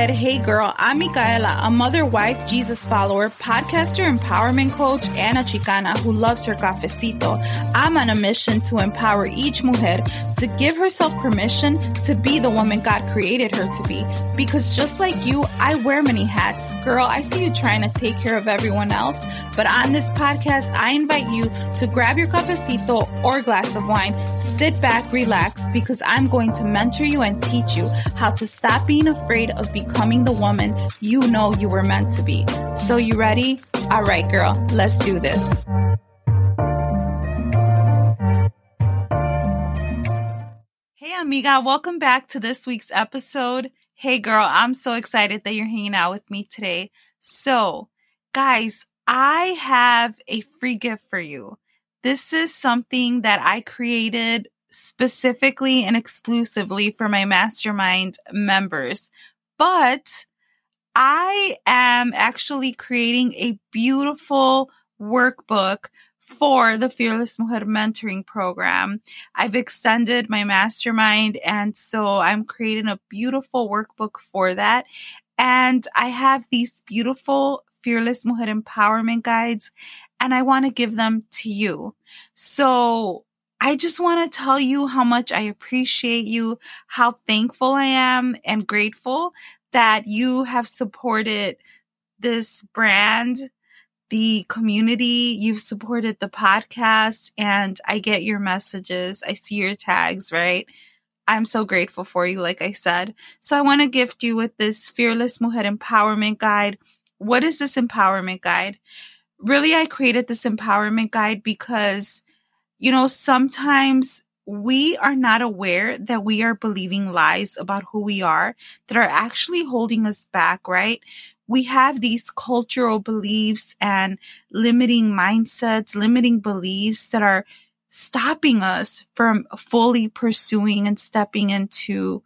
Hey girl, I'm Micaela, a mother, wife, Jesus follower, podcaster, empowerment coach, and a Chicana who loves her cafecito. I'm on a mission to empower each mujer to give herself permission to be the woman God created her to be. Because just like you, I wear many hats. Girl, I see you trying to take care of everyone else. But on this podcast, I invite you to grab your cafecito or glass of wine, sit back, relax, because I'm going to mentor you and teach you how to stop being afraid of becoming the woman you know you were meant to be. So you ready? All right, girl, let's do this. Hey, amiga, welcome back to this week's episode. Hey, girl, I'm so excited that you're hanging out with me today. So, guys, I have a free gift for you. This is something that I created specifically and exclusively for my mastermind members. But I am actually creating a beautiful workbook for the Fearless Mujer Mentoring Program. I've extended my mastermind, and so I'm creating a beautiful workbook for that. And I have these beautiful Fearless Mujer Empowerment Guides, and I want to give them to you. So I just want to tell you how much I appreciate you, how thankful I am and grateful that you have supported this brand, the community, you've supported the podcast, and I get your messages. I see your tags, right? I'm so grateful for you, like I said. So I want to gift you with this Fearless Mujer Empowerment Guide. What is this empowerment guide? Really, I created this empowerment guide because, you know, sometimes we are not aware that we are believing lies about who we are that are actually holding us back, right? We have these cultural beliefs and limiting mindsets, limiting beliefs that are stopping us from fully pursuing and stepping into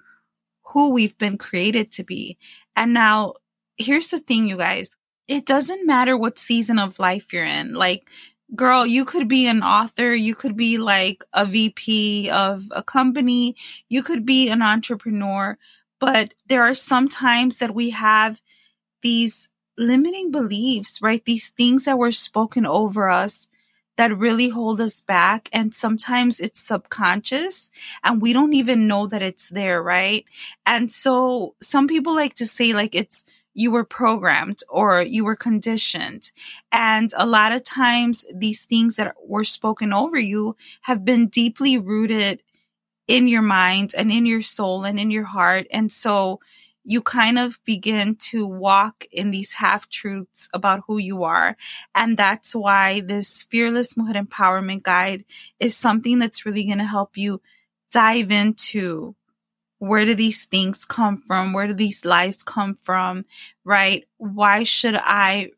who we've been created to be. And now, here's the thing, you guys. It doesn't matter what season of life you're in. Like, girl, you could be an author. You could be like a VP of a company. You could be an entrepreneur. But there are some times that we have these limiting beliefs, right? These things that were spoken over us that really hold us back. And sometimes it's subconscious and we don't even know that it's there, right? And so some people like to say like it's, you were programmed or you were conditioned. And a lot of times these things that were spoken over you have been deeply rooted in your mind and in your soul and in your heart. And so you kind of begin to walk in these half-truths about who you are. And that's why this Fearless Mujer Empowerment Guide is something that's really going to help you dive into where do these things come from? Where do these lies come from, right? Why should I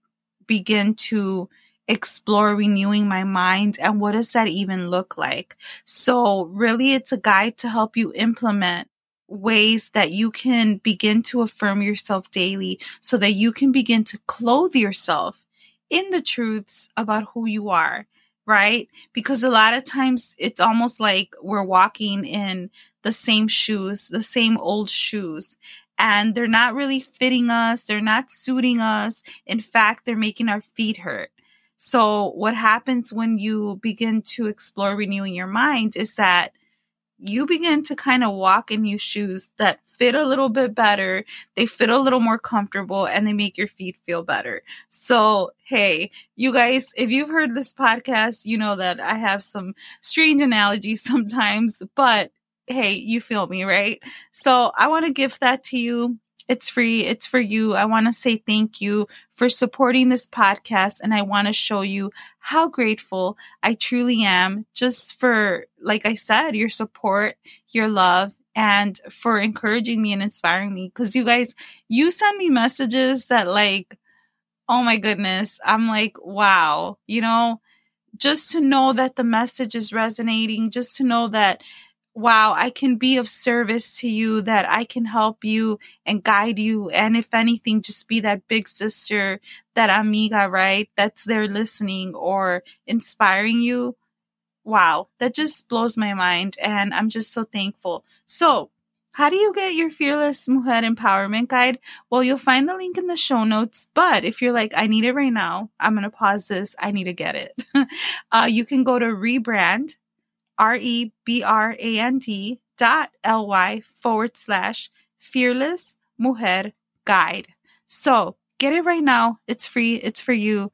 begin to explore renewing my mind? And what does that even look like? So really, it's a guide to help you implement ways that you can begin to affirm yourself daily so that you can begin to clothe yourself in the truths about who you are, right? Because a lot of times it's almost like we're walking in the same shoes, the same old shoes, and they're not really fitting us. They're not suiting us. In fact, they're making our feet hurt. So what happens when you begin to explore renewing your mind is that you begin to kind of walk in new shoes that fit a little bit better. They fit a little more comfortable and they make your feet feel better. So, hey, you guys, if you've heard this podcast, you know that I have some strange analogies sometimes, but hey, you feel me, right? So I want to give that to you. It's free. It's for you. I want to say thank you for supporting this podcast. And I want to show you how grateful I truly am just for, like I said, your support, your love, and for encouraging me and inspiring me. Because you guys, you send me messages that like, oh my goodness, I'm like, wow, you know, just to know that the message is resonating, just to know that, wow, I can be of service to you, that I can help you and guide you. And if anything, just be that big sister, that amiga, right? That's there listening or inspiring you. Wow, that just blows my mind. And I'm just so thankful. So how do you get your Fearless Mujer Empowerment Guide? Well, you'll find the link in the show notes. But if you're like, I need it right now, I'm going to pause this, I need to get it. You can go to Rebrand. rebrand.ly/Fearless Mujer Guide. So get it right now. It's free. It's for you.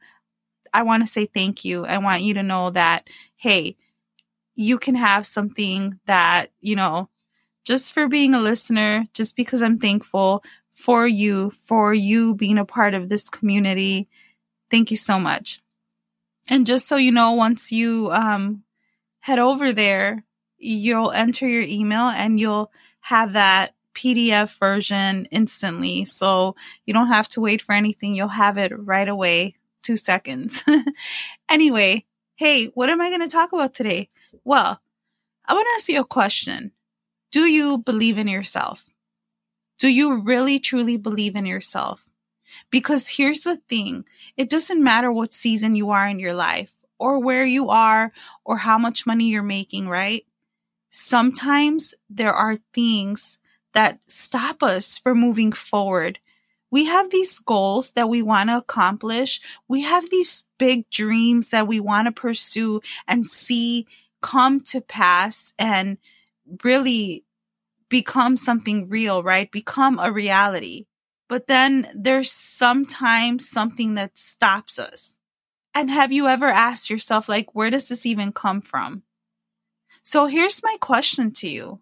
I want to say thank you. I want you to know that, hey, you can have something that, you know, just for being a listener, just because I'm thankful for you being a part of this community. Thank you so much. And just so you know, once you, head over there, you'll enter your email and you'll have that PDF version instantly. So you don't have to wait for anything. You'll have it right away, 2 seconds. Anyway, hey, what am I going to talk about today? Well, I want to ask you a question. Do you believe in yourself? Do you really, truly believe in yourself? Because here's the thing. It doesn't matter what season you are in your life, or where you are, or how much money you're making, right? Sometimes there are things that stop us from moving forward. We have these goals that we want to accomplish. We have these big dreams that we want to pursue and see come to pass and really become something real, right? Become a reality. But then there's sometimes something that stops us. And have you ever asked yourself, like, where does this even come from? So here's my question to you.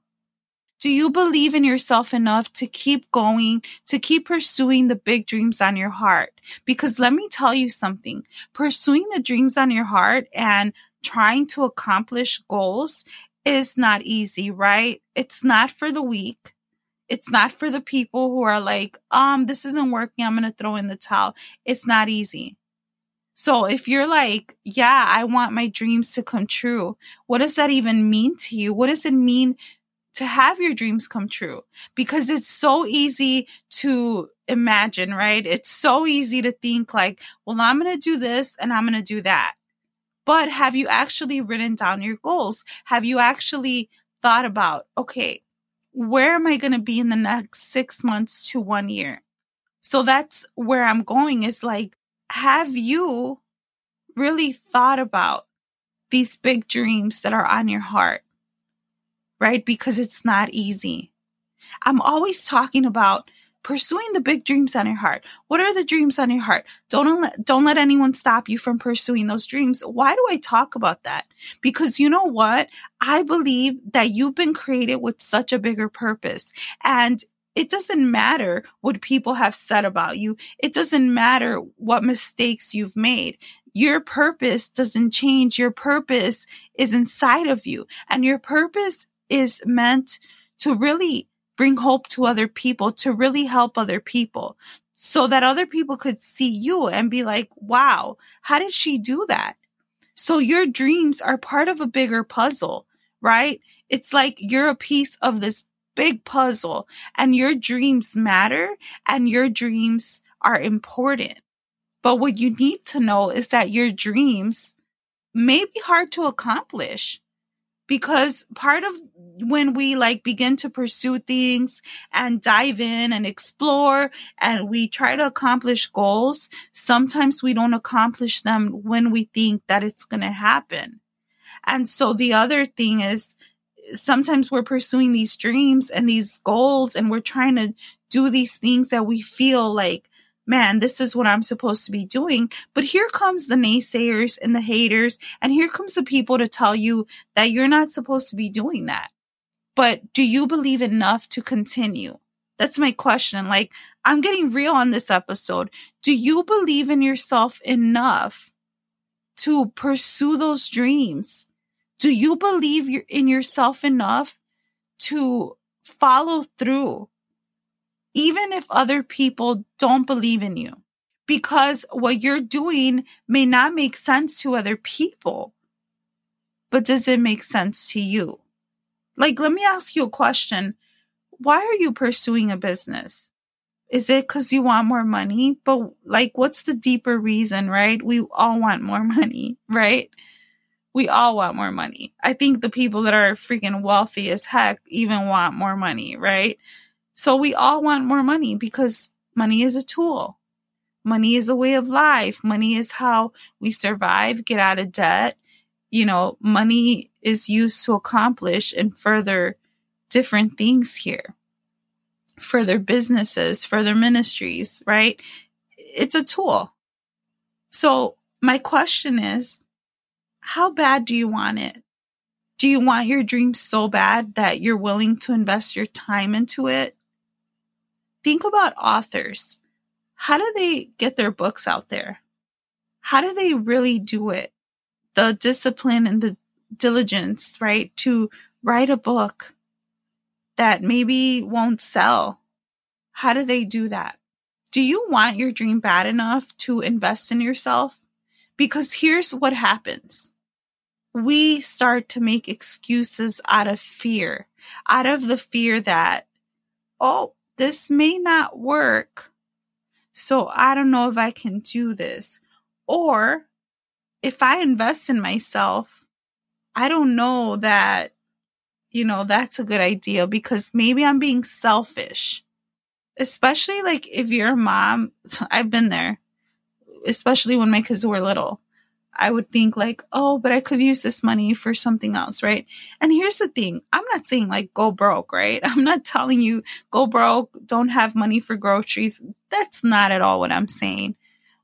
Do you believe in yourself enough to keep going, to keep pursuing the big dreams on your heart? Because let me tell you something, pursuing the dreams on your heart and trying to accomplish goals is not easy, right? It's not for the weak. It's not for the people who are like, this isn't working, I'm going to throw in the towel. It's not easy. So if you're like, yeah, I want my dreams to come true, what does that even mean to you? What does it mean to have your dreams come true? Because it's so easy to imagine, right? It's so easy to think like, well, I'm going to do this and I'm going to do that. But have you actually written down your goals? Have you actually thought about, okay, where am I going to be in the next 6 months to 1 year? So that's where I'm going is like, have you really thought about these big dreams that are on your heart, right? Because it's not easy. I'm always talking about pursuing the big dreams on your heart. What are the dreams on your heart? Don't let anyone stop you from pursuing those dreams. Why do I talk about that? Because you know what? I believe that you've been created with such a bigger purpose. And it doesn't matter what people have said about you. It doesn't matter what mistakes you've made. Your purpose doesn't change. Your purpose is inside of you. And your purpose is meant to really bring hope to other people, to really help other people so that other people could see you and be like, wow, how did she do that? So your dreams are part of a bigger puzzle, right? It's like you're a piece of this big puzzle, and your dreams matter and your dreams are important. But what you need to know is that your dreams may be hard to accomplish, because part of when we like begin to pursue things and dive in and explore and we try to accomplish goals, sometimes we don't accomplish them when we think that it's going to happen. And so the other thing is, sometimes we're pursuing these dreams and these goals and we're trying to do these things that we feel like, man, this is what I'm supposed to be doing. But here comes the naysayers and the haters. And here comes the people to tell you that you're not supposed to be doing that. But do you believe enough to continue? That's my question. Like, I'm getting real on this episode. Do you believe in yourself enough to pursue those dreams? Do you believe in yourself enough to follow through, even if other people don't believe in you? Because what you're doing may not make sense to other people, but does it make sense to you? Like, let me ask you a question. Why are you pursuing a business? Is it because you want more money? But like, what's the deeper reason, right? We all want more money, right? We all want more money. I think the people that are freaking wealthy as heck even want more money, right? So we all want more money because money is a tool. Money is a way of life. Money is how we survive, get out of debt. You know, money is used to accomplish and further different things here. Further businesses, further ministries, right? It's a tool. So my question is, how bad do you want it? Do you want your dream so bad that you're willing to invest your time into it? Think about authors. How do they get their books out there? How do they really do it? The discipline and the diligence, right? To write a book that maybe won't sell. How do they do that? Do you want your dream bad enough to invest in yourself? Because here's what happens. We start to make excuses out of fear, out of the fear that, oh, this may not work. So I don't know if I can do this. Or if I invest in myself, I don't know that, you know, that's a good idea because maybe I'm being selfish. Especially like if you're a mom, I've been there, especially when my kids were little. I would think like, oh, but I could use this money for something else, right? And here's the thing. I'm not saying like go broke, right? I'm not telling you go broke, don't have money for groceries. That's not at all what I'm saying.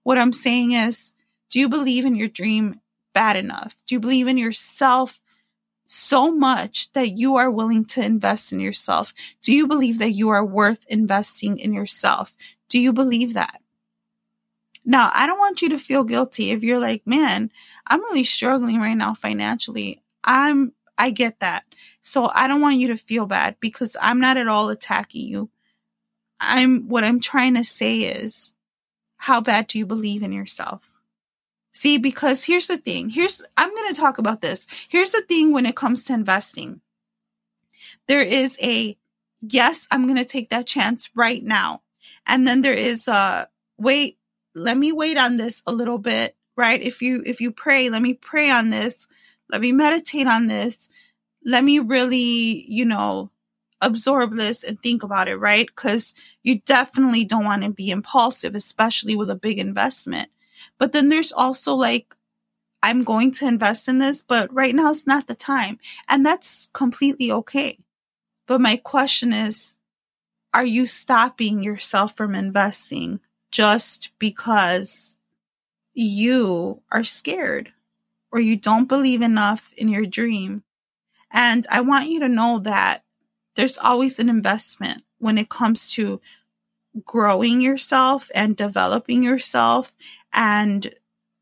What I'm saying is, do you believe in your dream bad enough? Do you believe in yourself so much that you are willing to invest in yourself? Do you believe that you are worth investing in yourself? Do you believe that? Now, I don't want you to feel guilty if you're like, man, I'm really struggling right now financially. I get that. So I don't want you to feel bad because I'm not at all attacking you. What I'm trying to say is, how bad do you believe in yourself? See, because here's the thing. I'm going to talk about this. Here's the thing when it comes to investing. There is a, yes, I'm going to take that chance right now. And then there is a, wait, let me wait on this a little bit, right? If you pray, let me pray on this. Let me meditate on this. Let me really, you know, absorb this and think about it, right? Because you definitely don't want to be impulsive, especially with a big investment. But then there's also like, I'm going to invest in this, but right now it's not the time. And that's completely okay. But my question is, are you stopping yourself from investing just because you are scared or you don't believe enough in your dream? And I want you to know that there's always an investment when it comes to growing yourself and developing yourself and,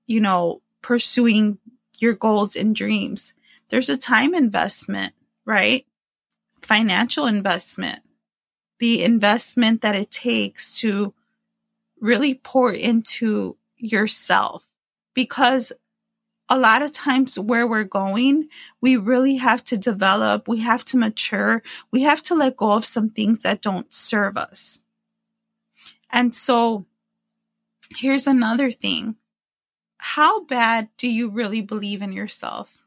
you know, pursuing your goals and dreams. There's a time investment, right? Financial investment, the investment that it takes to really pour into yourself, because a lot of times where we're going, we really have to develop, we have to mature, we have to let go of some things that don't serve us. And so here's another thing. How bad do you really believe in yourself?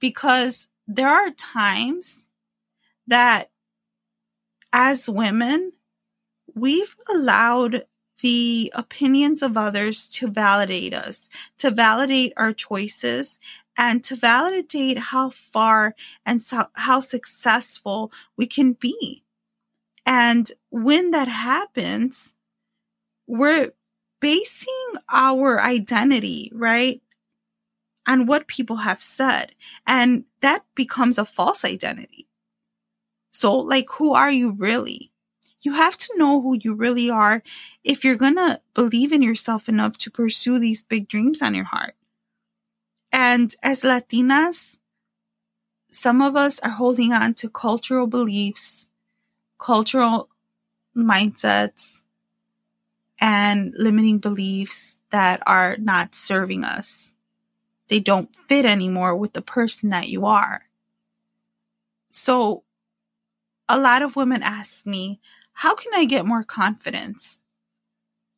Because there are times that as women, we've allowed the opinions of others to validate us, to validate our choices, and to validate how far and how successful we can be. And when that happens, we're basing our identity, right, on what people have said. And that becomes a false identity. So, like, who are you really? you have to know who you really are if you're going to believe in yourself enough to pursue these big dreams on your heart. And as Latinas, some of us are holding on to cultural beliefs, cultural mindsets, and limiting beliefs that are not serving us. They don't fit anymore with the person that you are. So a lot of women ask me, how can I get more confidence?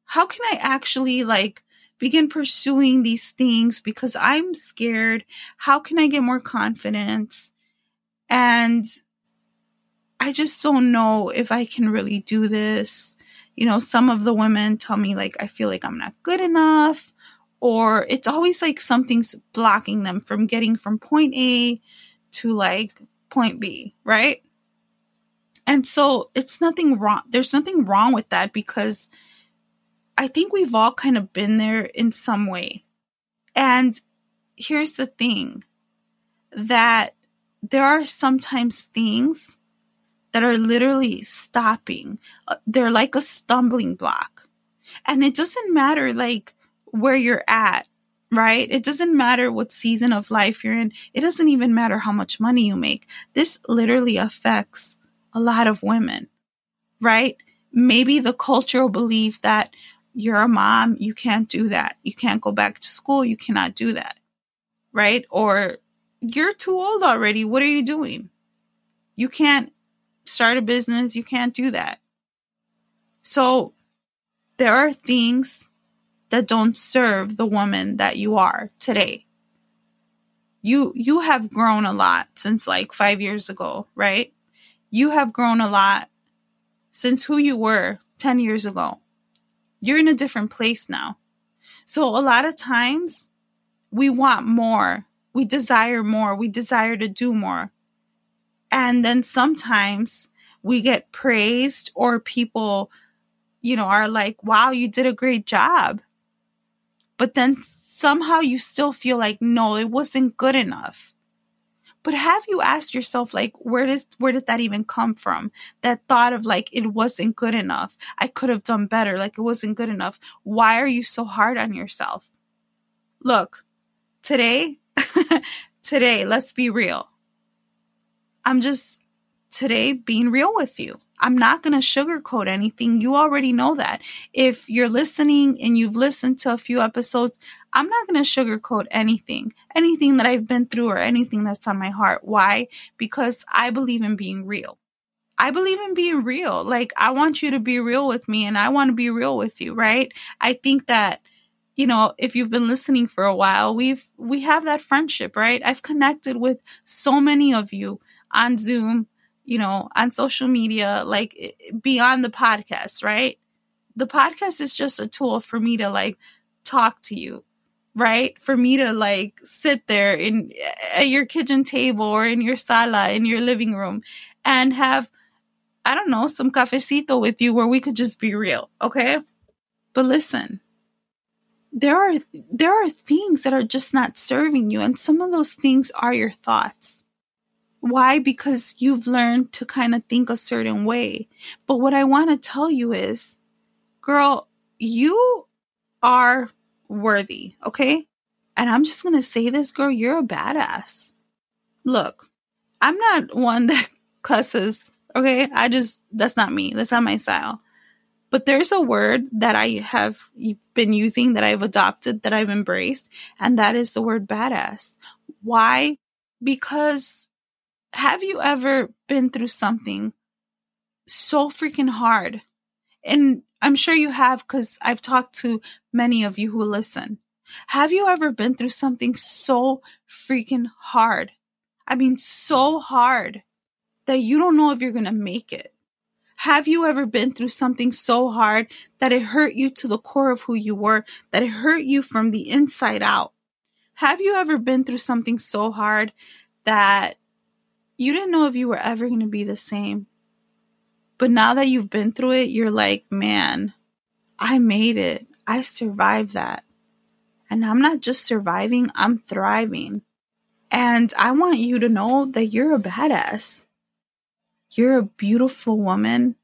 How can I actually begin pursuing these things because I'm scared? How can I get more confidence? And I just don't know if I can really do this. You know, some of the women tell me I feel like I'm not good enough, or it's always something's blocking them from getting from point A to point B, right? And so it's nothing wrong. There's nothing wrong with that because I think we've all kind of been there in some way. And here's the thing, that there are sometimes things that are literally stopping. They're like a stumbling block. And it doesn't matter where you're at, right? It doesn't matter what season of life you're in. It doesn't even matter how much money you make. This literally affects a lot of women, right? Maybe the cultural belief that you're a mom, you can't do that. You can't go back to school. You cannot do that, right? Or you're too old already. What are you doing? You can't start a business. You can't do that. So there are things that don't serve the woman that you are today. You have grown a lot since 5 years ago, right? You have grown a lot since who you were 10 years ago. You're in a different place now. So a lot of times we want more. We desire more. We desire to do more. And then sometimes we get praised, or people, are like, wow, you did a great job. But then somehow you still feel no, it wasn't good enough. But have you asked yourself, where did that even come from? That thought of it wasn't good enough. I could have done better. It wasn't good enough. Why are you so hard on yourself? Look, today, let's be real. I'm just today being real with you. I'm not going to sugarcoat anything. You already know that. If you're listening and you've listened to a few episodes, I'm not going to sugarcoat anything that I've been through or anything that's on my heart. Why? Because I believe in being real. I believe in being real. I want you to be real with me, and I want to be real with you, right? I think that, if you've been listening for a while, we have that friendship, right? I've connected with so many of you on Zoom, on social media, beyond the podcast, right? The podcast is just a tool for me to talk to you, right? For me to sit there at your kitchen table or in your sala, in your living room, and have, I don't know, some cafecito with you where we could just be real, okay? But listen, there are things that are just not serving you. And some of those things are your thoughts. Why? Because you've learned to kind of think a certain way. But what I want to tell you is, girl, you are worthy, okay? And I'm just going to say this, girl, you're a badass. Look, I'm not one that cusses, okay? That's not me. That's not my style. But there's a word that I have been using, that I've adopted, that I've embraced, and that is the word badass. Why? Because have you ever been through something so freaking hard? And I'm sure you have, because I've talked to many of you who listen. Have you ever been through something so freaking hard? I mean, so hard that you don't know if you're going to make it. Have you ever been through something so hard that it hurt you to the core of who you were, that it hurt you from the inside out? Have you ever been through something so hard that you didn't know if you were ever going to be the same? But now that you've been through it, you're like, man, I made it. I survived that. And I'm not just surviving, I'm thriving. And I want you to know that you're a badass. You're a beautiful woman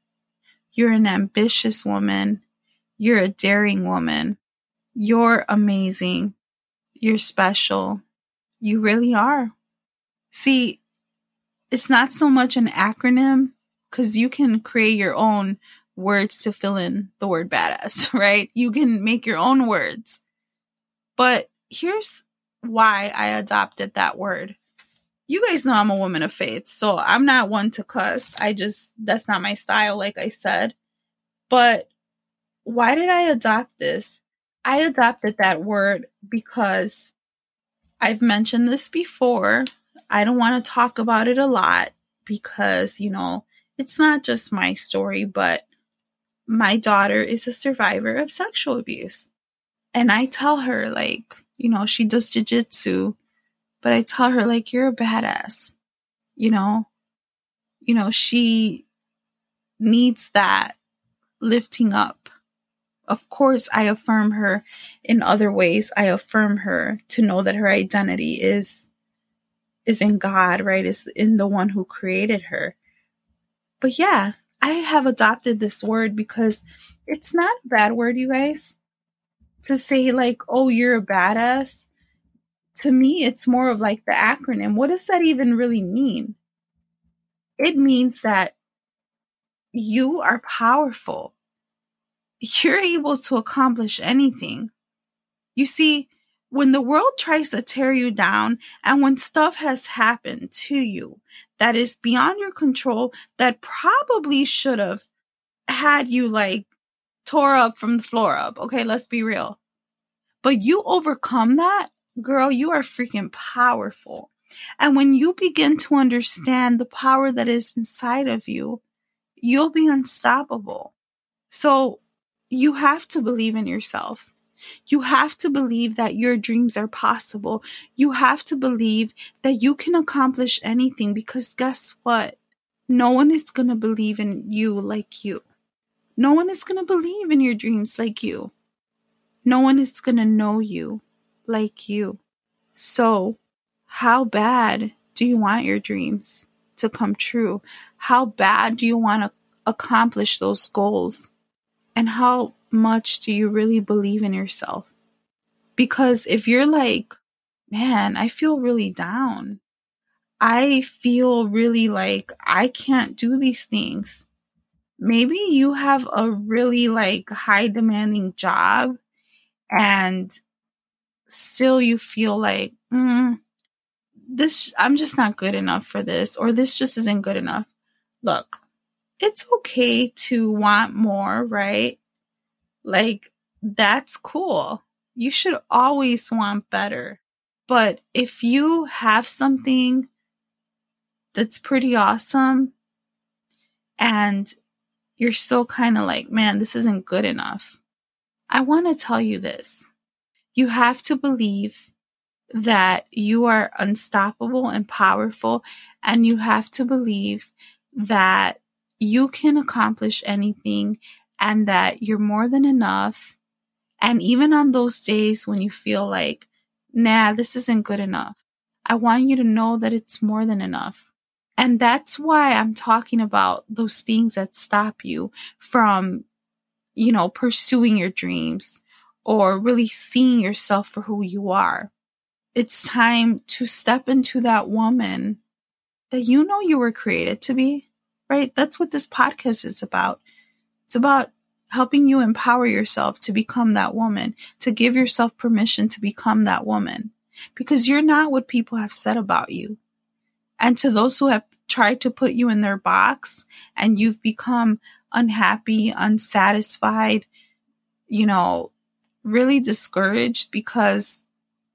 You're an ambitious woman. You're a daring woman. You're amazing. You're special. You really are. See, it's not so much an acronym, because you can create your own words to fill in the word badass, right? You can make your own words. But here's why I adopted that word. You guys know I'm a woman of faith, so I'm not one to cuss. That's not my style, like I said. But why did I adopt this? I adopted that word because I've mentioned this before. I don't want to talk about it a lot because, you know, it's not just my story, but my daughter is a survivor of sexual abuse. And I tell her, like, you know, she does jiu-jitsu. But I tell her, like, you're a badass, you know? You know, she needs that lifting up. Of course, I affirm her in other ways. I affirm her to know that her identity is in God, right? Is in the one who created her. But yeah, I have adopted this word because it's not a bad word, you guys. To say, like, oh, you're a badass. To me, it's more of like the acronym. What does that even really mean? It means that you are powerful. You're able to accomplish anything. You see, when the world tries to tear you down and when stuff has happened to you that is beyond your control, that probably should have had you like tore up from the floor up. Okay, let's be real. But you overcome that. Girl, you are freaking powerful. And when you begin to understand the power that is inside of you, you'll be unstoppable. So you have to believe in yourself. You have to believe that your dreams are possible. You have to believe that you can accomplish anything, because guess what? No one is going to believe in you like you. No one is going to believe in your dreams like you. No one is going to know you like you. So how bad do you want your dreams to come true? How bad do you want to accomplish those goals? And how much do you really believe in yourself? Because if you're like, man, I feel really down. I feel really like I can't do these things. Maybe you have a really like high demanding job and still you feel like, this, I'm just not good enough for this, or this just isn't good enough. Look, it's okay to want more, right? Like, that's cool. You should always want better. But if you have something that's pretty awesome and you're still kind of like, man, this isn't good enough, I want to tell you this. You have to believe that you are unstoppable and powerful, and you have to believe that you can accomplish anything and that you're more than enough. And even on those days when you feel like, nah, this isn't good enough, I want you to know that it's more than enough. And that's why I'm talking about those things that stop you from, you know, pursuing your dreams or really seeing yourself for who you are. It's time to step into that woman that you know you were created to be, right? That's what this podcast is about. It's about helping you empower yourself to become that woman, to give yourself permission to become that woman, because you're not what people have said about you. And to those who have tried to put you in their box and you've become unhappy, unsatisfied, you know, really discouraged because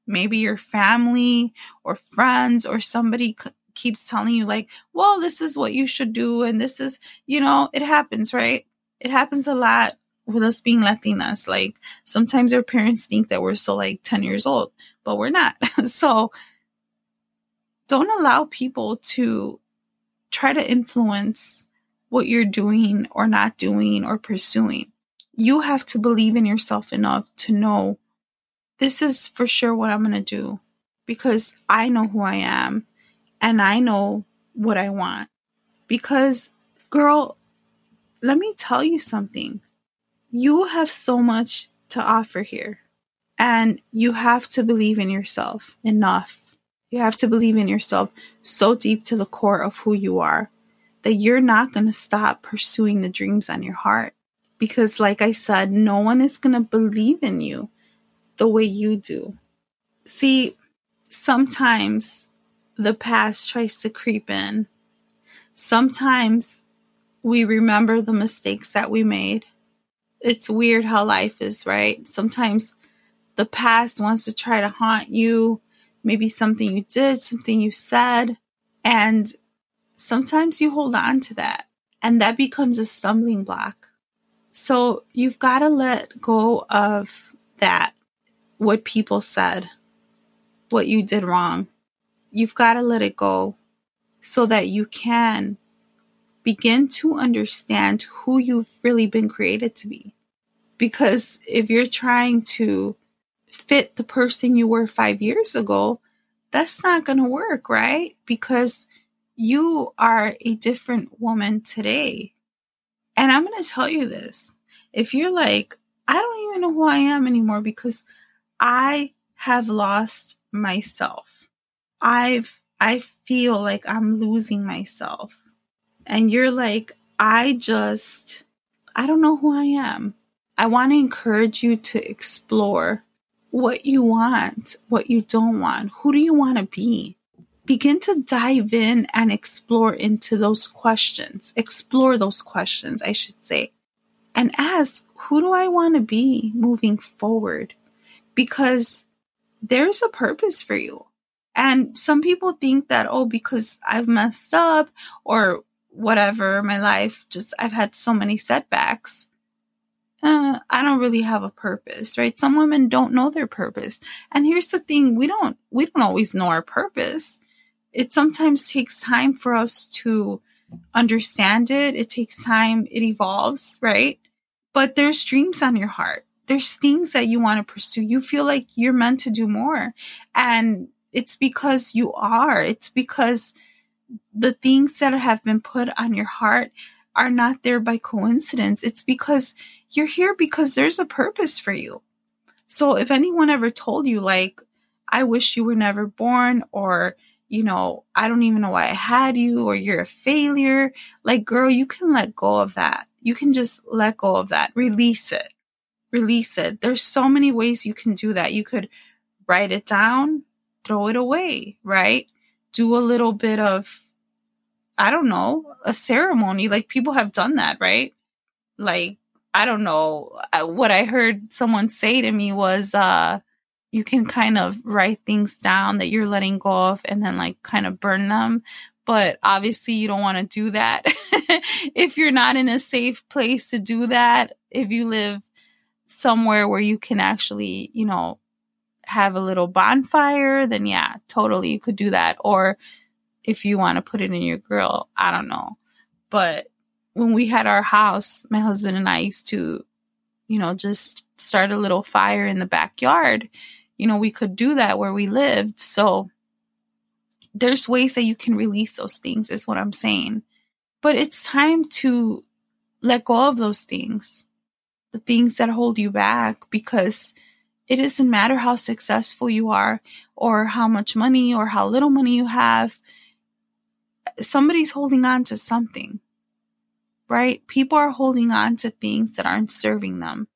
maybe your family or friends or somebody keeps telling you like, well, this is what you should do. And this is, you know, it happens, right? It happens a lot with us being Latinas. Like sometimes our parents think that we're still like 10 years old, but we're not. So don't allow people to try to influence what you're doing or not doing or pursuing. You have to believe in yourself enough to know this is for sure what I'm going to do, because I know who I am and I know what I want. Because, girl, let me tell you something. You have so much to offer here. And you have to believe in yourself enough. You have to believe in yourself so deep to the core of who you are that you're not going to stop pursuing the dreams on your heart. Because like I said, no one is going to believe in you the way you do. See, sometimes the past tries to creep in. Sometimes we remember the mistakes that we made. It's weird how life is, right? Sometimes the past wants to try to haunt you, maybe something you did, something you said, and sometimes you hold on to that, and that becomes a stumbling block. So you've got to let go of that, what people said, what you did wrong. You've got to let it go so that you can begin to understand who you've really been created to be. Because if you're trying to fit the person you were 5 years ago, that's not going to work, right? Because you are a different woman today. And I'm going to tell you this. If you're like, I don't even know who I am anymore because I have lost myself. I feel like I'm losing myself. And you're like, I don't know who I am. I want to encourage you to explore what you want, what you don't want. Who do you want to be? Begin to dive in and explore into those questions. Explore those questions, I should say. And ask, who do I want to be moving forward? Because there's a purpose for you. And some people think that, oh, because I've messed up or whatever, my life, just I've had so many setbacks. I don't really have a purpose, right? Some women don't know their purpose. And here's the thing, we don't always know our purpose. It sometimes takes time for us to understand it. It takes time, it evolves, right? But there's dreams on your heart. There's things that you want to pursue. You feel like you're meant to do more. And it's because you are. It's because the things that have been put on your heart are not there by coincidence. It's because you're here because there's a purpose for you. So if anyone ever told you, like, I wish you were never born, or, you know, I don't even know why I had you, or you're a failure, like, girl, you can let go of that. You can just let go of that. Release it. Release it. There's so many ways you can do that. You could write it down, throw it away, right? Do a little bit of, I don't know, a ceremony. Like, people have done that, right? Like, I don't know. What I heard someone say to me was, you can kind of write things down that you're letting go of and then, like, kind of burn them. But obviously you don't want to do that. If you're not in a safe place to do that, if you live somewhere where you can actually, you know, have a little bonfire, then yeah, totally, you could do that. Or if you want to put it in your grill, I don't know. But when we had our house, my husband and I used to, you know, just start a little fire in the backyard. You know, we could do that where we lived. So there's ways that you can release those things is what I'm saying. But it's time to let go of those things, the things that hold you back, because it doesn't matter how successful you are or how much money or how little money you have. Somebody's holding on to something, right? People are holding on to things that aren't serving them.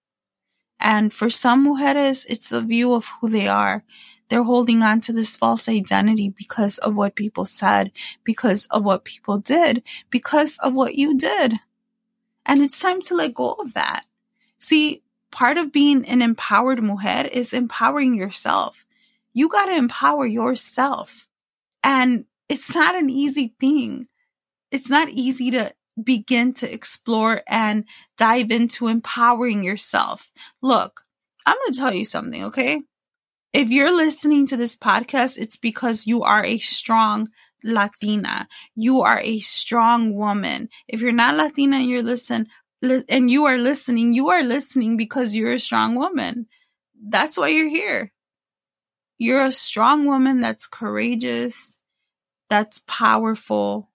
And for some mujeres, it's the view of who they are. They're holding on to this false identity because of what people said, because of what people did, because of what you did. And it's time to let go of that. See, part of being an empowered mujer is empowering yourself. You got to empower yourself. And it's not an easy thing. It's not easy to begin to explore and dive into empowering yourself. Look, I'm going to tell you something, okay? If you're listening to this podcast, it's because you are a strong Latina. You are a strong woman. If you're not Latina and you are listening because you're a strong woman. That's why you're here. You're a strong woman that's courageous, that's powerful.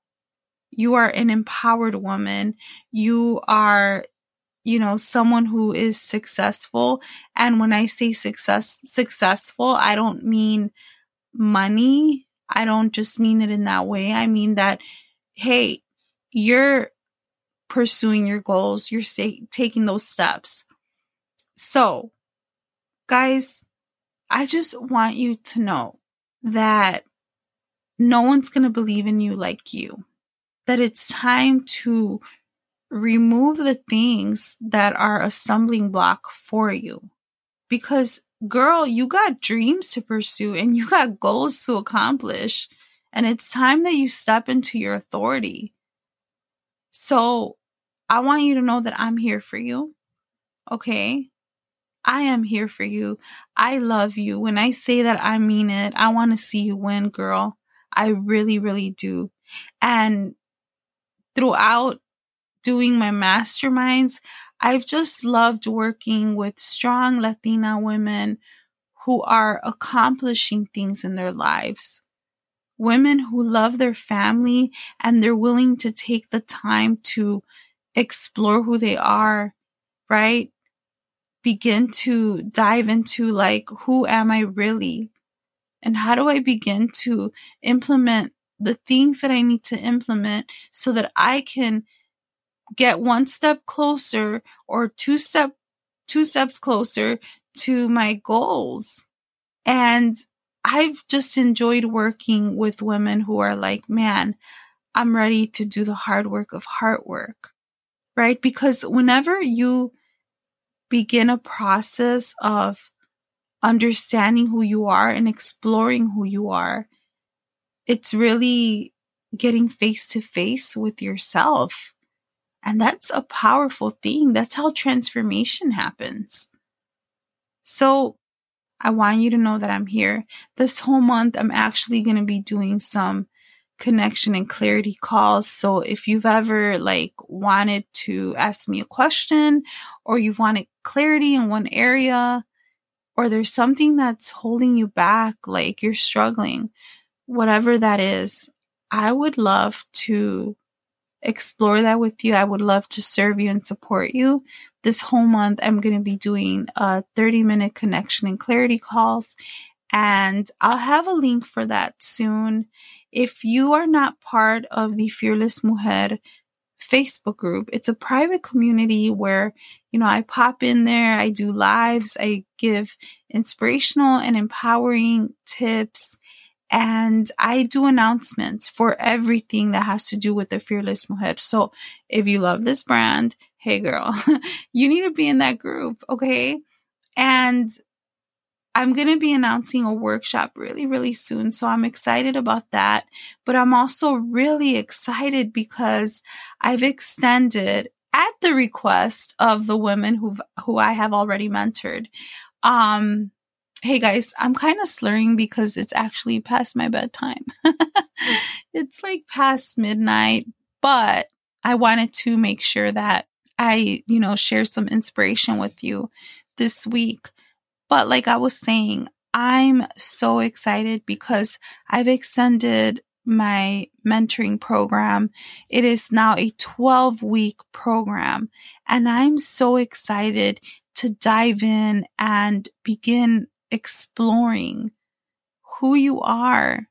You are an empowered woman. You are, you know, someone who is successful. And when I say successful, I don't mean money. I don't just mean it in that way. I mean that, hey, you're pursuing your goals. You're taking those steps. So, guys, I just want you to know that no one's going to believe in you like you. That it's time to remove the things that are a stumbling block for you. Because, girl, you got dreams to pursue and you got goals to accomplish. And it's time that you step into your authority. So I want you to know that I'm here for you. Okay? I am here for you. I love you. When I say that, I mean it. I want to see you win, girl. I really, really do. And throughout doing my masterminds, I've just loved working with strong Latina women who are accomplishing things in their lives. Women who love their family and they're willing to take the time to explore who they are, right? Begin to dive into, like, who am I really? And how do I begin to implement the things that I need to implement so that I can get one step closer or two steps closer to my goals? And I've just enjoyed working with women who are like, man, I'm ready to do the hard work of heart work, right? Because whenever you begin a process of understanding who you are and exploring who you are, it's really getting face to face with yourself. And that's a powerful thing. That's how transformation happens. So I want you to know that I'm here. This whole month, I'm actually going to be doing some connection and clarity calls. So if you've ever wanted to ask me a question, or you've wanted clarity in one area, or there's something that's holding you back, like you're struggling, whatever that is, I would love to explore that with you. I would love to serve you and support you. This whole month, I'm going to be doing 30-minute connection and clarity calls, and I'll have a link for that soon. If you are not part of the Fearless Mujer Facebook group, it's a private community where, you know, I pop in there, I do lives, I give inspirational and empowering tips, and I do announcements for everything that has to do with the Fearless Mujer. So if you love this brand, hey girl, you need to be in that group, okay? And I'm going to be announcing a workshop really, really soon. So I'm excited about that. But I'm also really excited because I've extended, at the request of the women who I have already mentored. Hey guys, I'm kind of slurring because it's actually past my bedtime. It's past midnight, but I wanted to make sure that I, share some inspiration with you this week. But like I was saying, I'm so excited because I've extended my mentoring program. It is now a 12-week program, and I'm so excited to dive in and begin exploring who you are,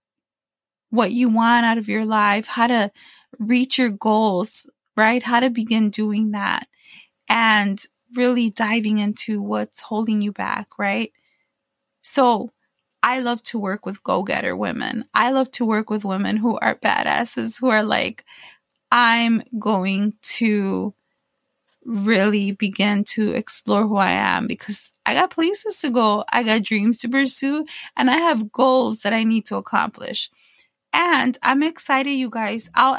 what you want out of your life, how to reach your goals, right? How to begin doing that. And really diving into what's holding you back, right? So I love to work with go-getter women. I love to work with women who are badasses, who are like, I'm going to really begin to explore who I am because I got places to go, I got dreams to pursue, and I have goals that I need to accomplish. And I'm excited, you guys. I'll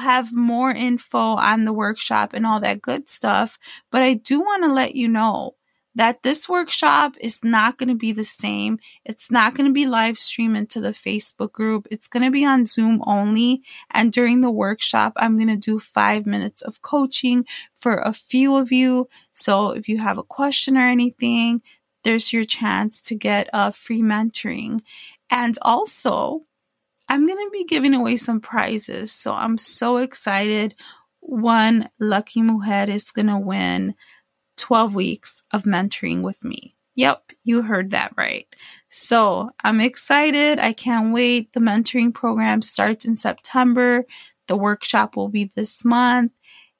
have more info on the workshop and all that good stuff. But I do want to let you know that this workshop is not going to be the same. It's not going to be live streamed into the Facebook group. It's going to be on Zoom only. And during the workshop, I'm going to do 5 minutes of coaching for a few of you. So if you have a question or anything, there's your chance to get a free mentoring. And also, I'm going to be giving away some prizes. So I'm so excited. One lucky mujer is going to win 12 weeks of mentoring with me. Yep, you heard that right. So I'm excited. I can't wait. The mentoring program starts in September. The workshop will be this month.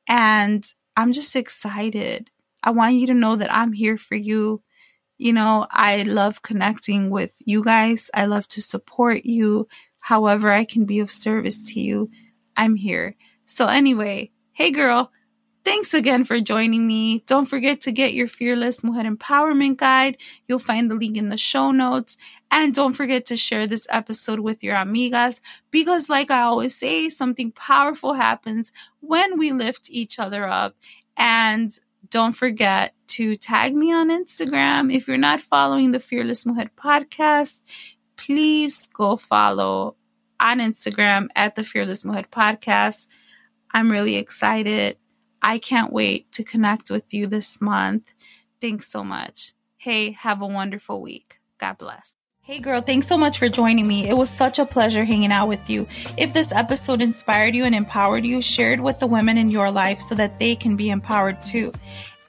And I'm just excited. I want you to know that I'm here for you. You know, I love connecting with you guys. I love to support you. However I can be of service to you, I'm here. So anyway, hey girl, thanks again for joining me. Don't forget to get your Fearless Mujer Empowerment Guide. You'll find the link in the show notes. And don't forget to share this episode with your amigas, because like I always say, something powerful happens when we lift each other up. And don't forget to tag me on Instagram. If you're not following the Fearless Mujer Podcast, please go follow on Instagram at the Fearless Mujer Podcast. I'm really excited. I can't wait to connect with you this month. Thanks so much. Hey, have a wonderful week. God bless. Hey girl, thanks so much for joining me. It was such a pleasure hanging out with you. If this episode inspired you and empowered you, share it with the women in your life so that they can be empowered too.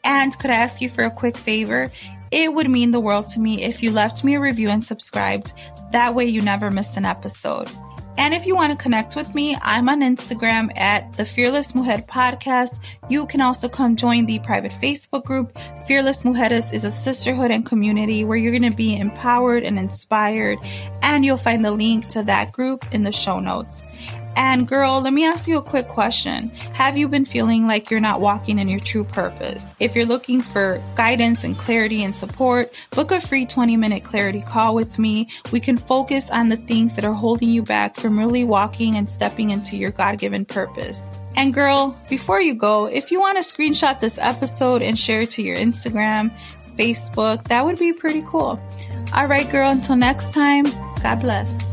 And could I ask you for a quick favor? It would mean the world to me if you left me a review and subscribed. That way you never miss an episode. And if you want to connect with me, I'm on Instagram at the Fearless Mujer Podcast. You can also come join the private Facebook group. Fearless Mujeres is a sisterhood and community where you're going to be empowered and inspired. And you'll find the link to that group in the show notes. And girl, let me ask you a quick question. Have you been feeling like you're not walking in your true purpose? If you're looking for guidance and clarity and support, book a free 20-minute clarity call with me. We can focus on the things that are holding you back from really walking and stepping into your God-given purpose. And girl, before you go, if you want to screenshot this episode and share it to your Instagram, Facebook, that would be pretty cool. All right, girl, until next time, God bless.